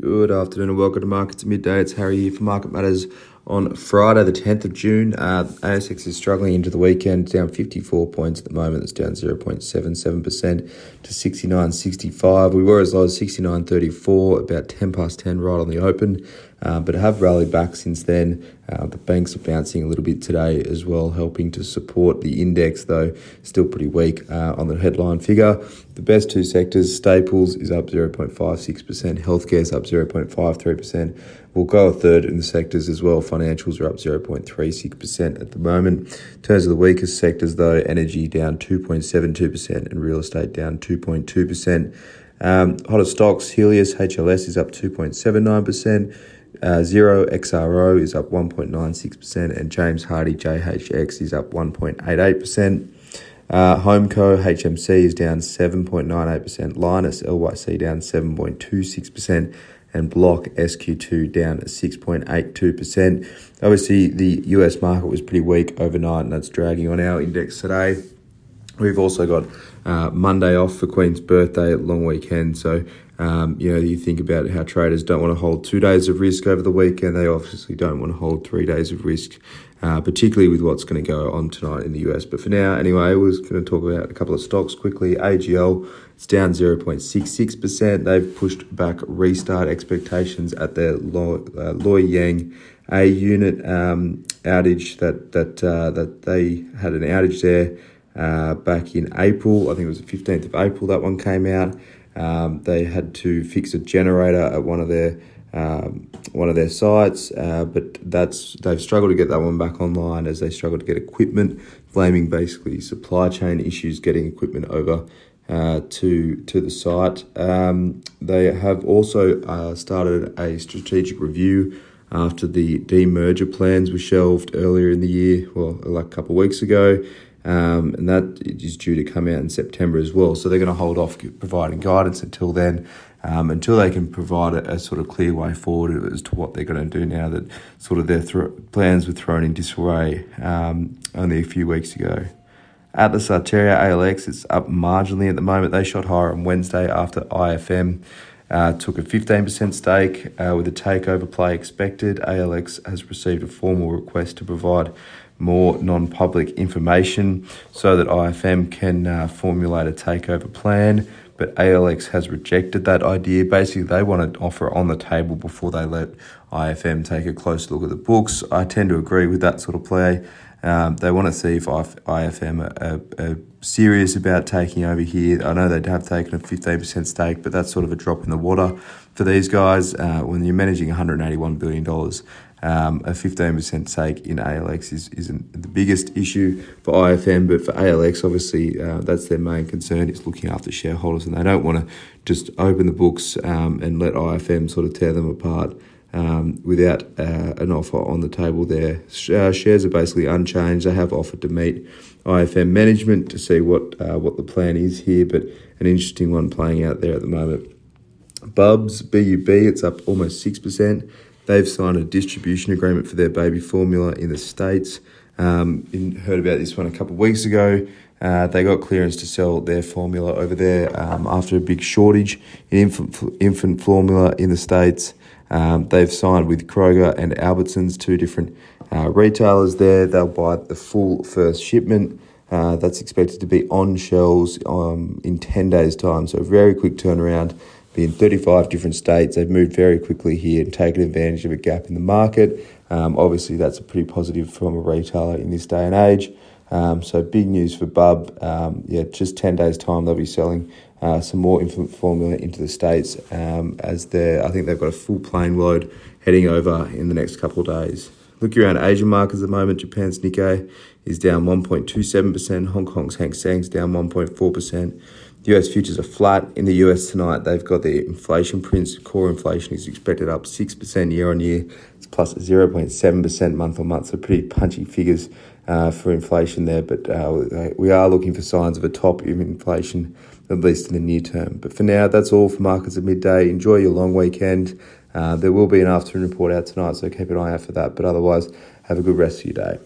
Good afternoon and welcome to Markets Midday. It's Harry here for Market Matters on Friday the 10th of June. ASX is struggling into the weekend, down 54 points at the moment. That's down 0.77% to 69.65. We were as low as 69.34 about 10 past 10 right on the open, but have rallied back since then. The banks are bouncing a little bit today as well, helping to support the index, though still pretty weak on the headline figure. The best two sectors, staples is up 0.56%, healthcare is up 0.53%. We'll go a third in the sectors as well. Financials are up 0.36% at the moment. In terms of the weakest sectors, though, energy down 2.72% and real estate down 2.2%. Hotter stocks, Helius, HLS is up 2.79%. Zero XRO is up 1.96%, and James Hardy, JHX, is up 1.88%. Homeco, HMC, is down 7.98%. Linus, LYC, down 7.26%. And Block, SQ2, down 6.82%. Obviously, the US market was pretty weak overnight, and that's dragging on our index today. We've also got Monday off for Queen's birthday, long weekend. So, you think about how traders don't want to hold 2 days of risk over the weekend. They obviously don't want to hold 3 days of risk, particularly with what's going to go on tonight in the US. But for now, anyway, we're just going to talk about a couple of stocks quickly. AGL, it's down 0.66%. They've pushed back restart expectations at their Loy Yang A unit outage that they had an outage there. Back in April, I think it was the 15th of April that one came out. They had to fix a generator at one of their sites, but they've struggled to get that one back online as they struggled to get equipment, blaming basically supply chain issues getting equipment over to the site. They have also started a strategic review after the demerger plans were shelved earlier in the year, a couple of weeks ago. And that is due to come out in September as well. So they're going to hold off providing guidance until then, until they can provide a sort of clear way forward as to what they're going to do now that sort of their plans were thrown in disarray only a few weeks ago. Atlas Arteria, ALX, it's up marginally at the moment. They shot higher on Wednesday after IFM took a 15% stake with a takeover play expected. ALX has received a formal request to provide more non-public information so that IFM can formulate a takeover plan, but ALX has rejected that idea. Basically, they want an offer on the table before they let IFM take a close look at the books. I tend to agree with that sort of play. They want to see if IFM are serious about taking over here. I know they have taken a 15% stake, but that's sort of a drop in the water for these guys. When you're managing $181 billion, a 15% stake in ALX isn't the biggest issue for IFM, but for ALX, obviously, that's their main concern is looking after shareholders, and they don't want to just open the books and let IFM sort of tear them apart without an offer on the table there. Shares are basically unchanged. They have offered to meet IFM management to see what the plan is here, but an interesting one playing out there at the moment. Bubs, BUB, it's up almost 6%. They've signed a distribution agreement for their baby formula in the States. Heard about this one a couple of weeks ago. They got clearance to sell their formula over there after a big shortage in infant formula in the States. They've signed with Kroger and Albertsons, two different retailers there. They'll buy the full first shipment. That's expected to be on shelves in 10 days' time, so a very quick turnaround. Be in 35 different states. They've moved very quickly here and taken advantage of a gap in the market. Obviously, that's a pretty positive from a retailer in this day and age. So big news for Bub. Just 10 days' time, they'll be selling some more infant formula into the States I think they've got a full plane load heading over in the next couple of days. Looking around Asian markets at the moment, Japan's Nikkei is down 1.27%. Hong Kong's Hang Seng's down 1.4%. The US futures are flat. In the US tonight, they've got the inflation prints. Core inflation is expected up 6% year on year. It's plus 0.7% month on month, so pretty punchy figures for inflation there. But we are looking for signs of a top in inflation, at least in the near term. But for now, that's all for Markets at Midday. Enjoy your long weekend. There will be an afternoon report out tonight, so keep an eye out for that. But otherwise, have a good rest of your day.